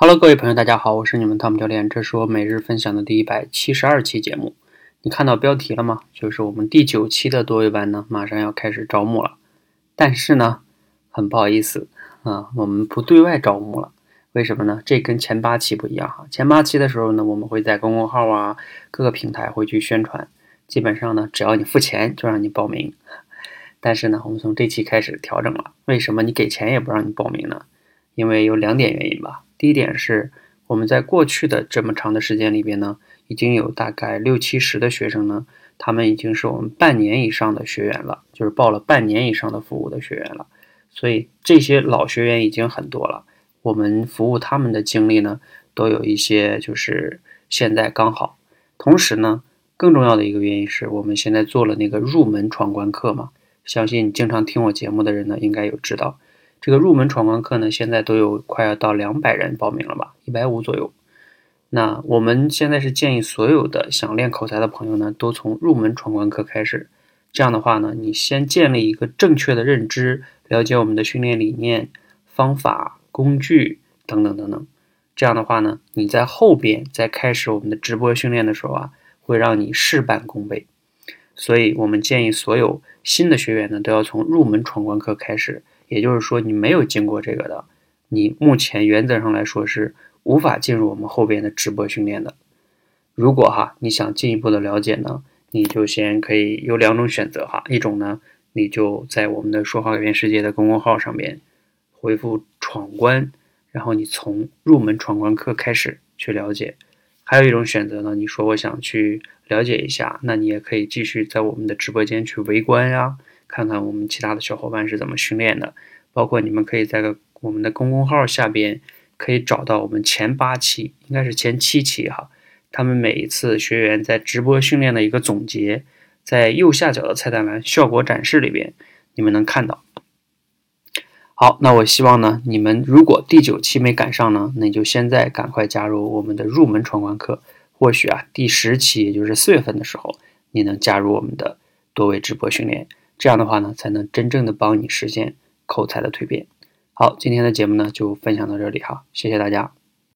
Hello， 各位朋友，大家好，我是你们汤姆教练，这是我每日分享的第172期节目。你看到标题了吗？就是我们第9期的多位班呢，马上要开始招募了。但是呢，很不好意思啊，我们不对外招募了。为什么呢？这跟前8期不一样哈。前8期的时候呢，我们会在公众号啊、各个平台会去宣传，基本上呢，只要你付钱就让你报名。但是呢，我们从这期开始调整了。为什么你给钱也不让你报名呢？因为有2点原因吧。第一点是我们在过去的这么长的时间里边呢，已经有大概60-70的学生呢，他们已经是我们半年以上的学员了，就是报了半年以上的服务的学员了，所以这些老学员已经很多了，我们服务他们的经历呢，都有一些就是现在刚好。同时呢，更重要的一个原因是我们现在做了那个入门闯关课嘛，相信你经常听我节目的人呢，应该有知道。这个入门闯关课呢，现在都有快要到200人报名了吧，150左右。那我们现在是建议所有的想练口才的朋友呢，都从入门闯关课开始。这样的话呢，你先建立一个正确的认知，了解我们的训练理念、方法、工具等等等等。这样的话呢，你在后边再开始我们的直播训练的时候啊，会让你事半功倍。所以我们建议所有新的学员呢，都要从入门闯关课开始。也就是说，你没有经过这个的，你目前原则上来说是无法进入我们后边的直播训练的。如果哈你想进一步的了解呢，你就先可以有2种选择哈，一种呢，你就在我们的说话改变世界的公众号上面回复闯关，然后你从入门闯关课开始去了解。还有一种选择呢，你说我想去了解一下，那你也可以继续在我们的直播间去围观呀，看看我们其他的小伙伴是怎么训练的，包括你们可以在我们的公众号下边可以找到我们前8期，应该是前7期哈，他们每一次学员在直播训练的一个总结，在右下角的菜单栏效果展示里边你们能看到。好，那我希望呢，你们如果第9期没赶上呢，那你就现在赶快加入我们的入门闯关课，或许啊第10期也就是4月份的时候，你能加入我们的多维直播训练。这样的话呢，才能真正的帮你实现口才的蜕变。好，今天的节目呢，就分享到这里哈，谢谢大家。